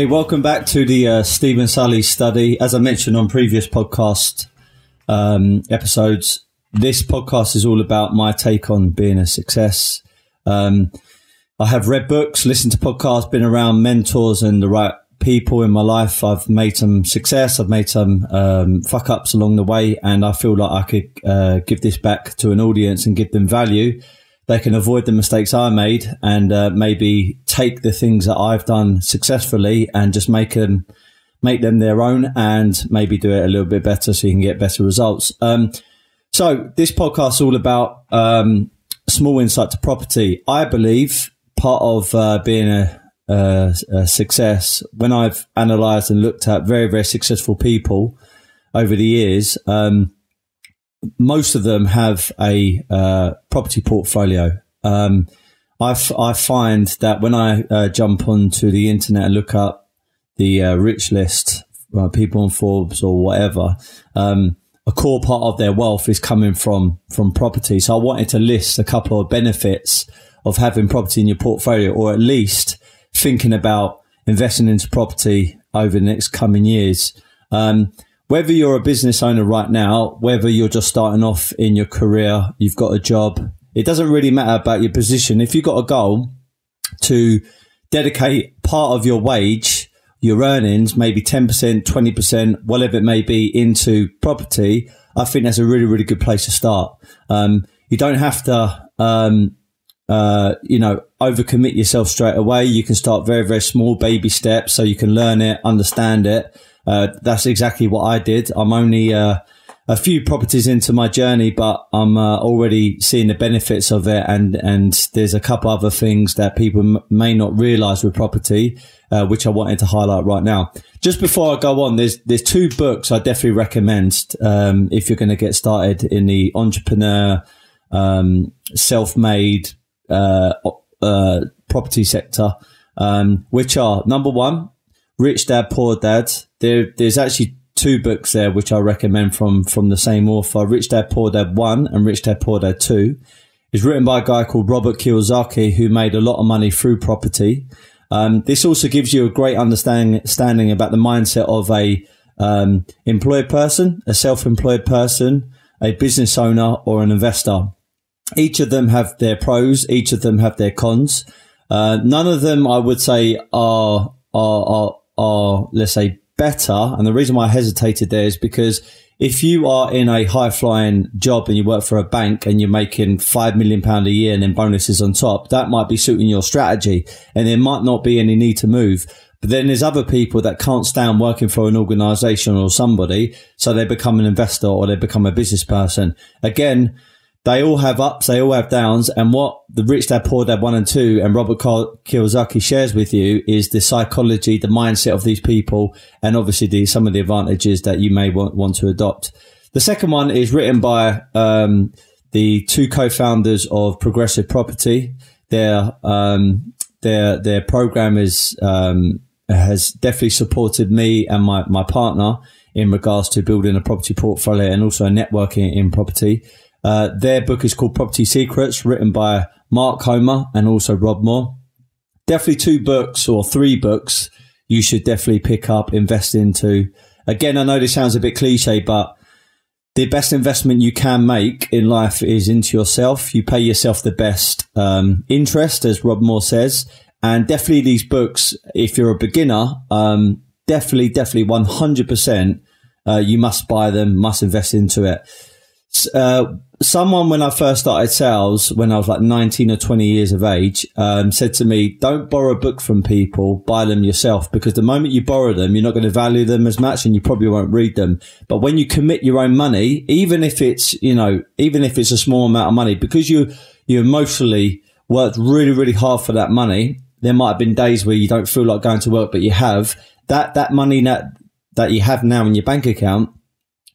Hey, welcome back to the Steven Sulley Study. As I mentioned on previous podcast episodes, this podcast is all about my take on being a success. I have read books, listened to podcasts, been around mentors and the right people in my life. I've made some success. I've made some fuck-ups along the way, and I feel like I could give this back to an audience and give them value. They can avoid the mistakes I made and maybe take the things that I've done successfully and just make them their own and maybe do it a little bit better so you can get better results. So this podcast is all about small insight to property. I believe part of being a success, when I've analysed and looked at very, very successful people over the years, most of them have a property portfolio. I find that when I jump onto the internet and look up the rich list, people on Forbes or whatever, a core part of their wealth is coming from property. So I wanted to list a couple of benefits of having property in your portfolio, or at least thinking about investing into property over the next coming years. Whether you're a business owner right now, whether you're just starting off in your career, you've got a job, it doesn't really matter about your position. If you've got a goal to dedicate part of your wage, your earnings, maybe 10%, 20%, whatever it may be, into property, I think that's a really, really good place to start. You don't have to, overcommit yourself straight away. You can start very, very small baby steps so you can learn it, understand it. That's exactly what I did. I'm only a few properties into my journey, but I'm already seeing the benefits of it. And there's a couple other things that people may not realize with property, which I wanted to highlight right now. Just before I go on, there's two books I definitely recommend if you're going to get started in the entrepreneur, self-made property sector, which are number one, Rich Dad, Poor Dad. There's actually two books there which I recommend from the same author. Rich Dad, Poor Dad 1 and Rich Dad, Poor Dad 2 is written by a guy called Robert Kiyosaki, who made a lot of money through property. This also gives you a great understanding about the mindset of a employed person, a self-employed person, a business owner, or an investor. Each of them have their pros. Each of them have their cons. None of them, I would say, are let's say better. And the reason why I hesitated there is because if you are in a high flying job and you work for a bank and you're making £5 million a year and then bonuses on top, that might be suiting your strategy and there might not be any need to move. But then there's other people that can't stand working for an organization or somebody, so they become an investor or they become a business person. Again, they all have ups, they all have downs, and what the Rich Dad, Poor Dad 1 and 2 and Robert Kiyosaki shares with you is the psychology, the mindset of these people, and obviously some of the advantages that you may want to adopt. The second one is written by the two co-founders of Progressive Property. Their program has definitely supported me and my partner in regards to building a property portfolio and also networking in property. Their book is called Property Secrets, written by Mark Homer and also Rob Moore. Definitely two books or three books you should definitely pick up, invest into. Again, I know this sounds a bit cliche, but the best investment you can make in life is into yourself. You pay yourself the best interest, as Rob Moore says. And definitely these books, if you're a beginner, definitely 100%, you must buy them, must invest into it. Someone, when I first started sales, when I was like 19 or 20 years of age, said to me, don't borrow a book from people, buy them yourself, because the moment you borrow them, you're not going to value them as much and you probably won't read them. But when you commit your own money, even if it's a small amount of money, because you emotionally worked really, really hard for that money, there might have been days where you don't feel like going to work, but you have that money that you have now in your bank account,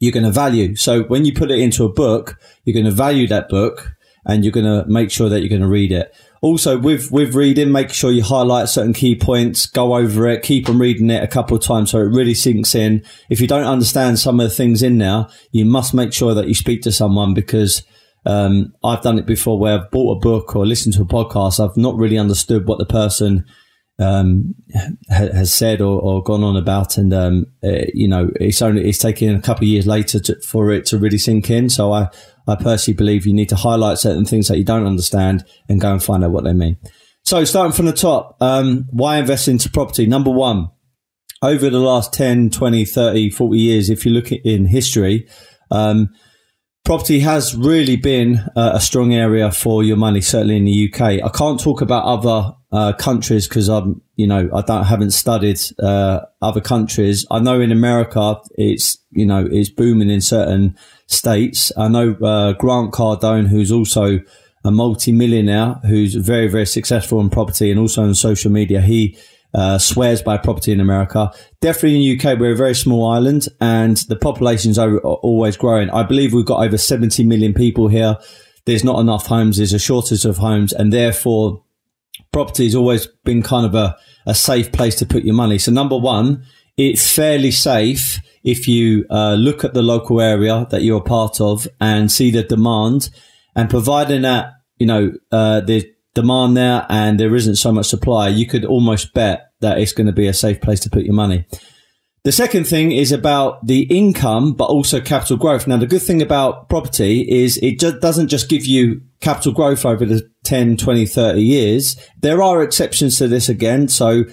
you're going to value. So when you put it into a book, you're going to value that book and you're going to make sure that you're going to read it. Also, with reading, make sure you highlight certain key points, go over it, keep on reading it a couple of times so it really sinks in. If you don't understand some of the things in there, you must make sure that you speak to someone, because I've done it before where I've bought a book or listened to a podcast. I've not really understood what the person has said or gone on about, and you know, it's taken a couple of years later for it to really sink in. So I personally believe you need to highlight certain things that you don't understand and go and find out what they mean. So starting from the top, why invest into property? Number one, over the last 10, 20, 30, 40 years, if you look in history, property has really been a strong area for your money, certainly in the UK. I can't talk about other countries because I haven't studied other countries. I know in America it's booming in certain states. I know Grant Cardone, who's also a multi-millionaire, who's very, very successful in property and also on social media. He swears by property in America. Definitely in the UK, we're a very small island and the population's always growing. I believe we've got over 70 million people here. There's not enough homes. There's a shortage of homes, and therefore property has always been kind of a safe place to put your money. So number one, it's fairly safe if you look at the local area that you're a part of and see the demand, and providing that, there's demand there and there isn't so much supply, you could almost bet that it's going to be a safe place to put your money. The second thing is about the income, but also capital growth. Now, the good thing about property is it doesn't just give you capital growth over the 10, 20, 30 years. There are exceptions to this again. So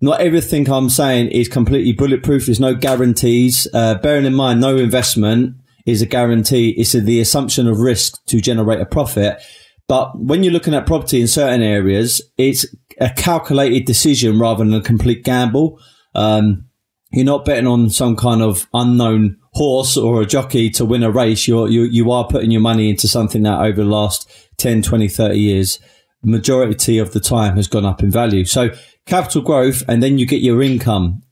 not everything I'm saying is completely bulletproof. There's no guarantees. Bearing in mind, no investment is a guarantee. It's the assumption of risk to generate a profit. But when you're looking at property in certain areas, it's a calculated decision rather than a complete gamble. You're not betting on some kind of unknown horse or a jockey to win a race. You are putting your money into something that over the last 10, 20, 30 years, majority of the time has gone up in value. So capital growth, and then you get your income.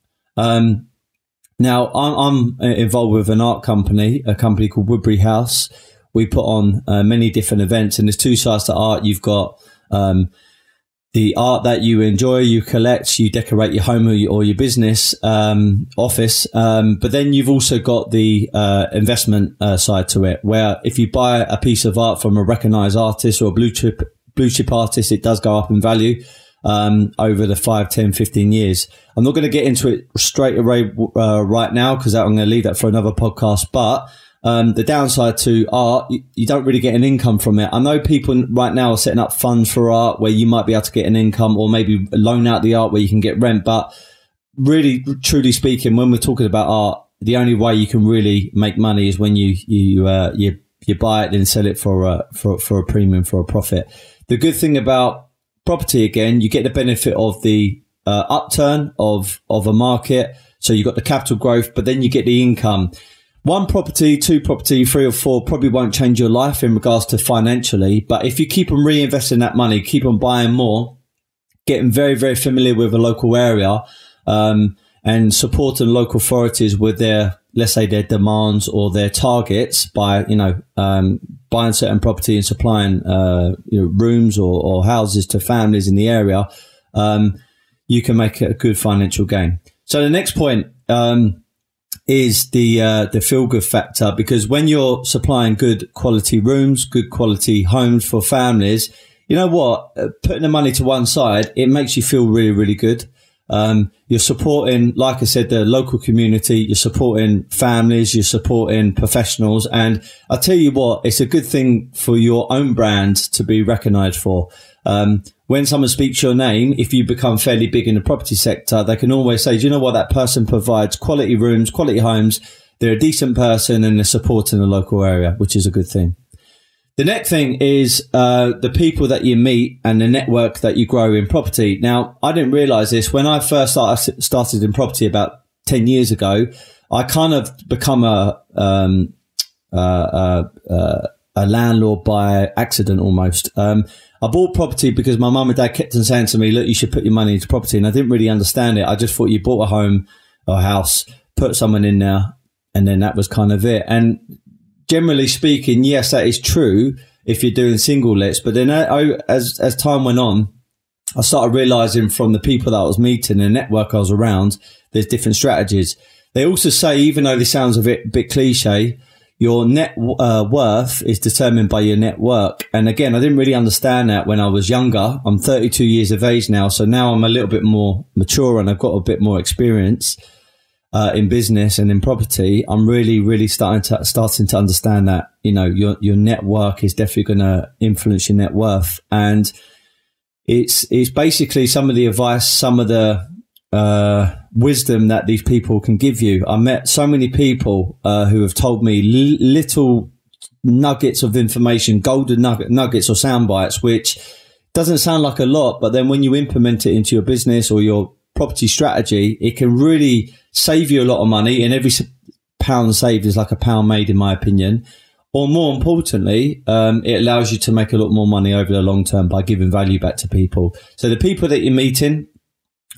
Now, I'm involved with an art company, a company called Woodbury House. We put on many different events, and there's two sides to art. You've got the art that you enjoy, you collect, you decorate your home or your business office. But then you've also got the investment side to it, where if you buy a piece of art from a recognized artist or a blue chip artist, it does go up in value over the 5, 10, 15 years. I'm not going to get into it straight away right now because I'm going to leave that for another podcast. But the downside to art, you don't really get an income from it. I know people right now are setting up funds for art where you might be able to get an income, or maybe loan out the art where you can get rent. But really, truly speaking, when we're talking about art, the only way you can really make money is when you buy it and sell it for a premium, for a profit. The good thing about property, again, you get the benefit of the upturn of a market. So you've got the capital growth, but then you get the income. One property, two property, three or four probably won't change your life in regards to financially. But if you keep on reinvesting that money, keep on buying more, getting very, very familiar with a local area, and supporting local authorities with their, let's say, their demands or their targets by, buying certain property and supplying, rooms or houses to families in the area, you can make a good financial gain. So the next point, is the feel good factor, because when you're supplying good quality rooms, good quality homes for families, you know what? Putting the money to one side, it makes you feel really, really good. You're supporting, like I said, the local community, you're supporting families, you're supporting professionals. And I tell you what, it's a good thing for your own brand to be recognized for. When someone speaks your name, if you become fairly big in the property sector, they can always say, do you know what? That person provides quality rooms, quality homes. They're a decent person and they're supporting the local area, which is a good thing. The next thing is the people that you meet and the network that you grow in property. Now, I didn't realize this. When I first started in property about 10 years ago, I kind of become a landlord by accident almost. I bought property because my mum and dad kept on saying to me, look, you should put your money into property. And I didn't really understand it. I just thought you bought a home or a house, put someone in there, and then that was kind of it. And generally speaking, yes, that is true if you're doing single lets. But then as time went on, I started realizing from the people that I was meeting and the network I was around, there's different strategies. They also say, even though this sounds a bit cliche, Your net worth is determined by your net work. And again, I didn't really understand that when I was younger. I'm 32 years of age now. So now I'm a little bit more mature and I've got a bit more experience in business and in property. I'm really starting to understand that, you know, your net work is definitely going to influence your net worth. And it's basically some of the advice, some of the wisdom that these people can give you. I met so many people who have told me little nuggets of information, golden nuggets or sound bites, which doesn't sound like a lot, but then when you implement it into your business or your property strategy, it can really save you a lot of money. And every pound saved is like a pound made, in my opinion. Or more importantly, it allows you to make a lot more money over the long term by giving value back to people. So the people that you're meeting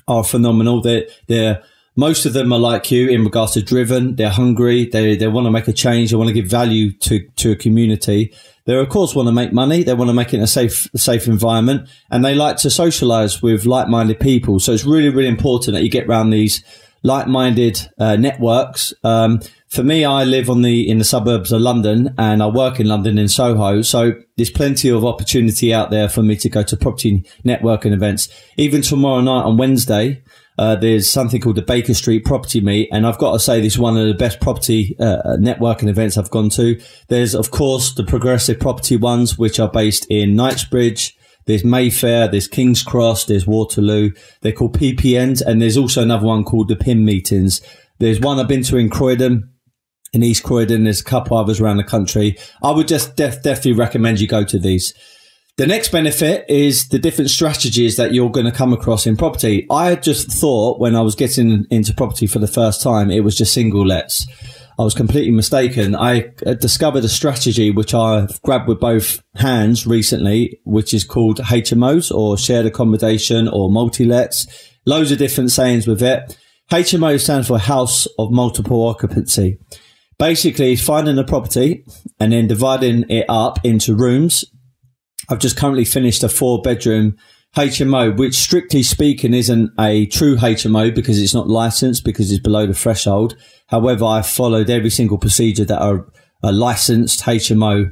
are phenomenal. They're most of them are like you in regards to driven. They're hungry. They want to make a change. They want to give value to a community. They of course want to make money. They want to make it a safe environment, and they like to socialize with like-minded people. So it's really important that you get around these like-minded networks. For me, I live in the suburbs of London, and I work in London in Soho. So there's plenty of opportunity out there for me to go to property networking events. Even tomorrow night on Wednesday, there's something called the Baker Street Property Meet, and I've got to say this is one of the best property networking events I've gone to. There's of course the Progressive Property ones, which are based in Knightsbridge. There's Mayfair, there's King's Cross, there's Waterloo. They're called PPNs, and there's also another one called the PIM Meetings. There's one I've been to in Croydon, in East Croydon. There's a couple others around the country. I would just definitely recommend you go to these. The next benefit is the different strategies that you're going to come across in property. I just thought when I was getting into property for the first time, it was just single lets. I was completely mistaken. I discovered a strategy which I've grabbed with both hands recently, which is called HMOs or shared accommodation or multi-lets. Loads of different sayings with it. HMO stands for House of Multiple Occupancy. Basically, it's finding a property and then dividing it up into rooms. I've just currently finished a 4-bedroom HMO, which strictly speaking isn't a true HMO because it's not licensed, because it's below the threshold. However, I followed every single procedure that a licensed HMO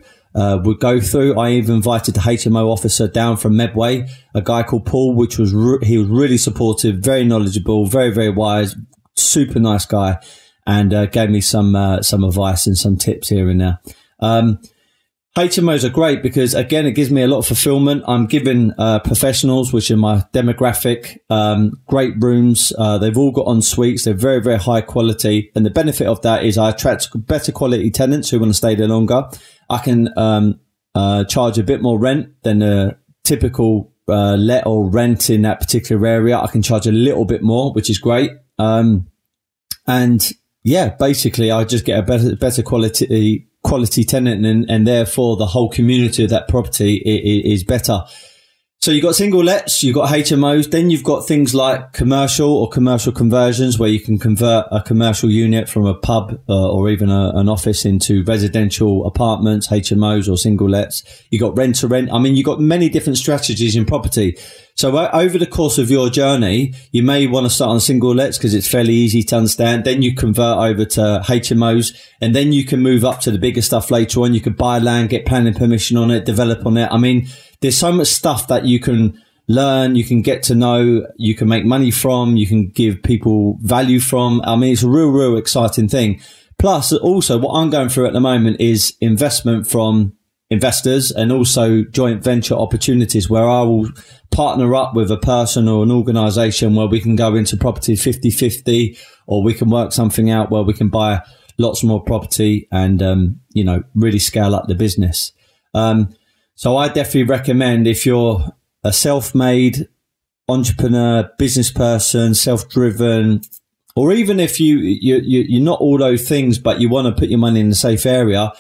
would go through. I even invited the HMO officer down from Medway, a guy called Paul, which was he was really supportive, very knowledgeable, very wise, super nice guy, and gave me some advice and some tips here and there. HMOs are great because, again, it gives me a lot of fulfillment. I'm giving professionals, which are my demographic, great rooms. They've all got en suites. They're very high quality. And the benefit of that is I attract better quality tenants who want to stay there longer. I can charge a bit more rent than a typical let or rent in that particular area. I can charge a little bit more, which is great. And yeah, basically, I just get a better quality tenant, and therefore the whole community of that property is better. So you've got single lets, you've got HMOs, then you've got things like commercial or commercial conversions where you can convert a commercial unit from a pub or even an office into residential apartments, HMOs or single lets. You've got rent to rent. I mean, you've got many different strategies in property. So over the course of your journey, you may want to start on single lets because it's fairly easy to understand. Then you convert over to HMOs, and then you can move up to the bigger stuff later on. You could buy land, get planning permission on it, develop on it. I mean, there's so much stuff that you can learn, you can get to know, you can make money from, you can give people value from. I mean, it's a real exciting thing. Plus, also, what I'm going through at the moment is investment from investors and also joint venture opportunities where I will partner up with a person or an organization where we can go into property 50-50, or we can work something out where we can buy lots more property and, you know, really scale up the business. So I definitely recommend, if you're a self-made entrepreneur, business person, self-driven, or even if you're not all those things, but you want to put your money in a safe area,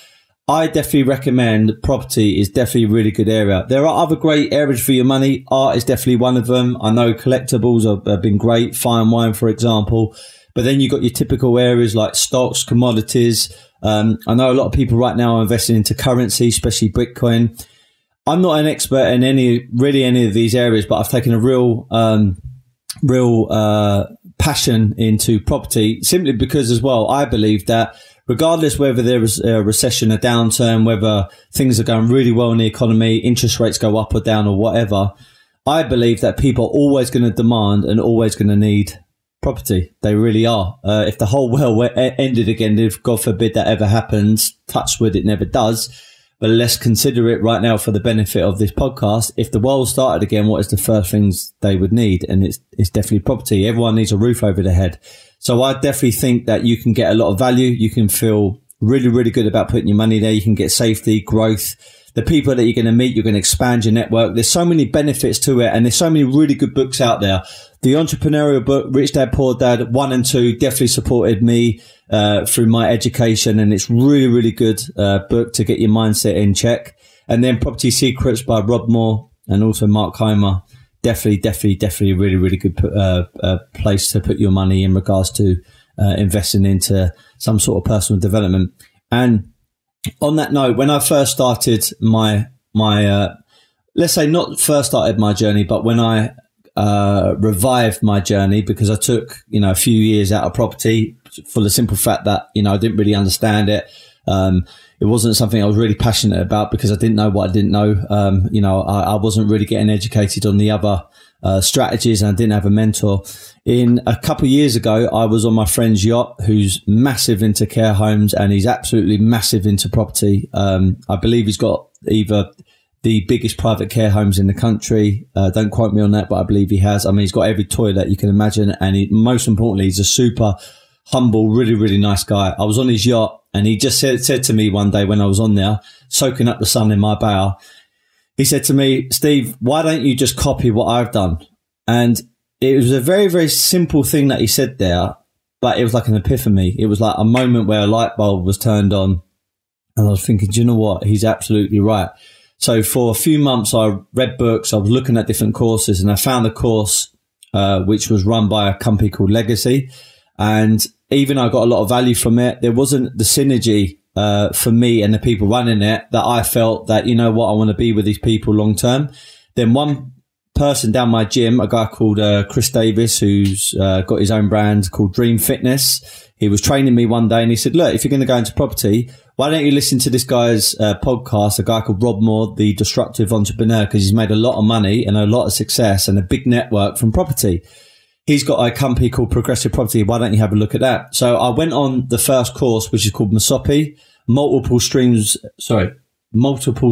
I definitely recommend property is definitely a really good area. There are other great areas for your money. Art is definitely one of them. I know collectibles have been great, fine wine, for example. But then you've got your typical areas like stocks, commodities. I know a lot of people right now are investing into currency, especially Bitcoin. I'm not an expert in any of these areas, but I've taken a real passion into property simply because, as well, I believe that regardless whether there is a recession, a downturn, whether things are going really well in the economy, interest rates go up or down or whatever, I believe that people are always going to demand and always going to need property. They really are. If the whole world ended again, if God forbid that ever happens, touch wood, it never does. But let's consider it right now for the benefit of this podcast. If the world started again, what is the first things they would need? And it's definitely property. Everyone needs a roof over their head. So I definitely think that you can get a lot of value. You can feel really, really good about putting your money there. You can get safety, growth. The people that you're going to meet, you're going to expand your network. There's so many benefits to it. And there's so many really good books out there. The entrepreneurial book, Rich Dad, Poor Dad, 1 and 2, definitely supported me through my education. And it's really, really good book to get your mindset in check. And then Property Secrets by Rob Moore and also Mark Homer. Definitely a really, really good place to put your money in regards to investing into some sort of personal development. And on that note, when I first started when I revived my journey, because I took, a few years out of property for the simple fact that, I didn't really understand it. It wasn't something I was really passionate about because I didn't know what I didn't know. I wasn't really getting educated on the other strategies, and I didn't have a mentor. In a couple of years ago, I was on my friend's yacht, who's massive into care homes, and he's absolutely massive into property. I believe he's got either the biggest private care homes in the country. Don't quote me on that, but I believe he has. I mean, he's got every toilet you can imagine, and most importantly, he's a super humble, really, really nice guy. I was on his yacht, and he just said to me one day when I was on there, soaking up the sun in my bow, he said to me, "Steve, why don't you just copy what I've done?" And it was a very, very simple thing that he said there, but it was like an epiphany. It was like a moment where a light bulb was turned on, and I was thinking, do you know what? He's absolutely right. So for a few months, I read books, I was looking at different courses, and I found a course which was run by a company called Legacy. And even I got a lot of value from it, there wasn't the synergy for me and the people running it that I felt that, you know what, I want to be with these people long term. Then one person down my gym, a guy called Chris Davis, who's got his own brand called Dream Fitness, he was training me one day and he said, look, if you're going to go into property, why don't you listen to this guy's podcast, a guy called Rob Moore, the Destructive Entrepreneur, because he's made a lot of money and a lot of success and a big network from property. He's got a company called Progressive Property. Why don't you have a look at that? So I went on the first course, which is called MSOPI, Multiple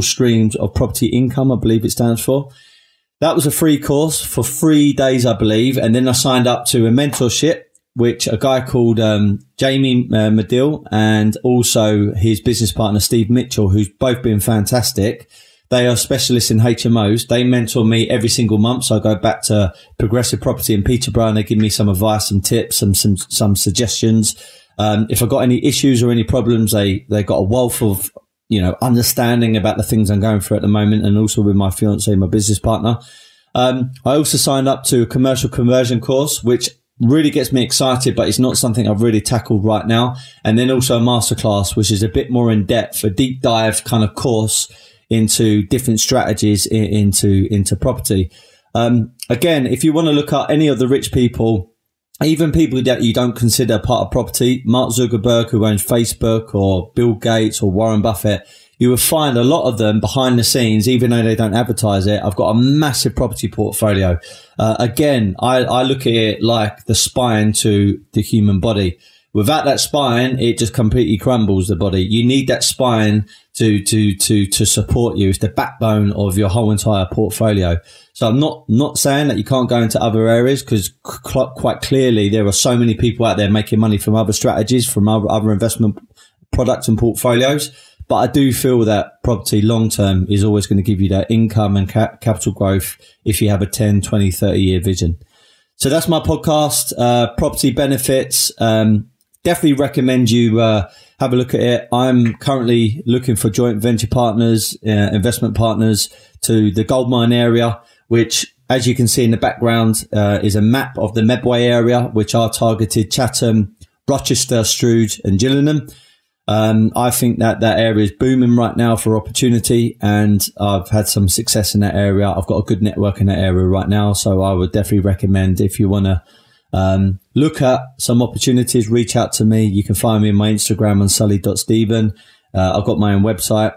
Streams of Property Income, I believe it stands for. That was a free course for 3 days, I believe. And then I signed up to a mentorship, which a guy called Jamie Medill and also his business partner, Steve Mitchell, who's both been fantastic. They are specialists in HMOs. They mentor me every single month. So I go back to Progressive Property in Peterborough and they give me some advice, some tips, some suggestions. If I've got any issues or any problems, they got a wealth of, understanding about the things I'm going through at the moment, and also with my fiance, my business partner. I also signed up to a commercial conversion course, which really gets me excited, but it's not something I've really tackled right now. And then also a masterclass, which is a bit more in depth, a deep dive kind of course into different strategies into property. Again, if you want to look at any of the rich people, even people that you don't consider part of property, Mark Zuckerberg, who owns Facebook, or Bill Gates or Warren Buffett, you will find a lot of them behind the scenes, even though they don't advertise it. I've got a massive property portfolio. Again, I look at it like the spine to the human body. Without that spine, it just completely crumbles the body. You need that spine to support you. It's the backbone of your whole entire portfolio. So I'm not saying that you can't go into other areas, because quite clearly there are so many people out there making money from other strategies, from other investment products and portfolios. But I do feel that property long term is always going to give you that income and capital growth if you have a 10, 20, 30 year vision. So that's my podcast, Property Benefits. Definitely recommend you have a look at it. I'm currently looking for joint venture partners, investment partners to the goldmine area, which, as you can see in the background, is a map of the Medway area, which are targeted Chatham, Rochester, Strood and Gillingham. I think that area is booming right now for opportunity, and I've had some success in that area. I've got a good network in that area right now, so I would definitely recommend if you want to Look at some opportunities, reach out to me. You can find me on my Instagram on sully.steven. I've got my own website,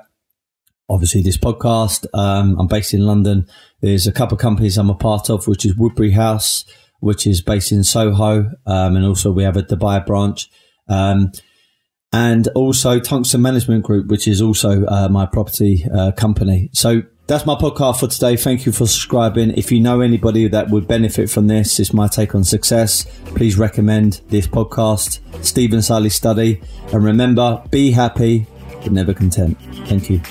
obviously this podcast. I'm based in London. There's a couple of companies I'm a part of, which is Woodbury House, which is based in Soho. And also we have a Dubai branch. And also Tungsten Management Group, which is also my property company. So that's my podcast for today. Thank you for subscribing. If you know anybody that would benefit from this, it's my take on success. Please recommend this podcast, Steven Sulley Study. And remember, be happy, but never content. Thank you.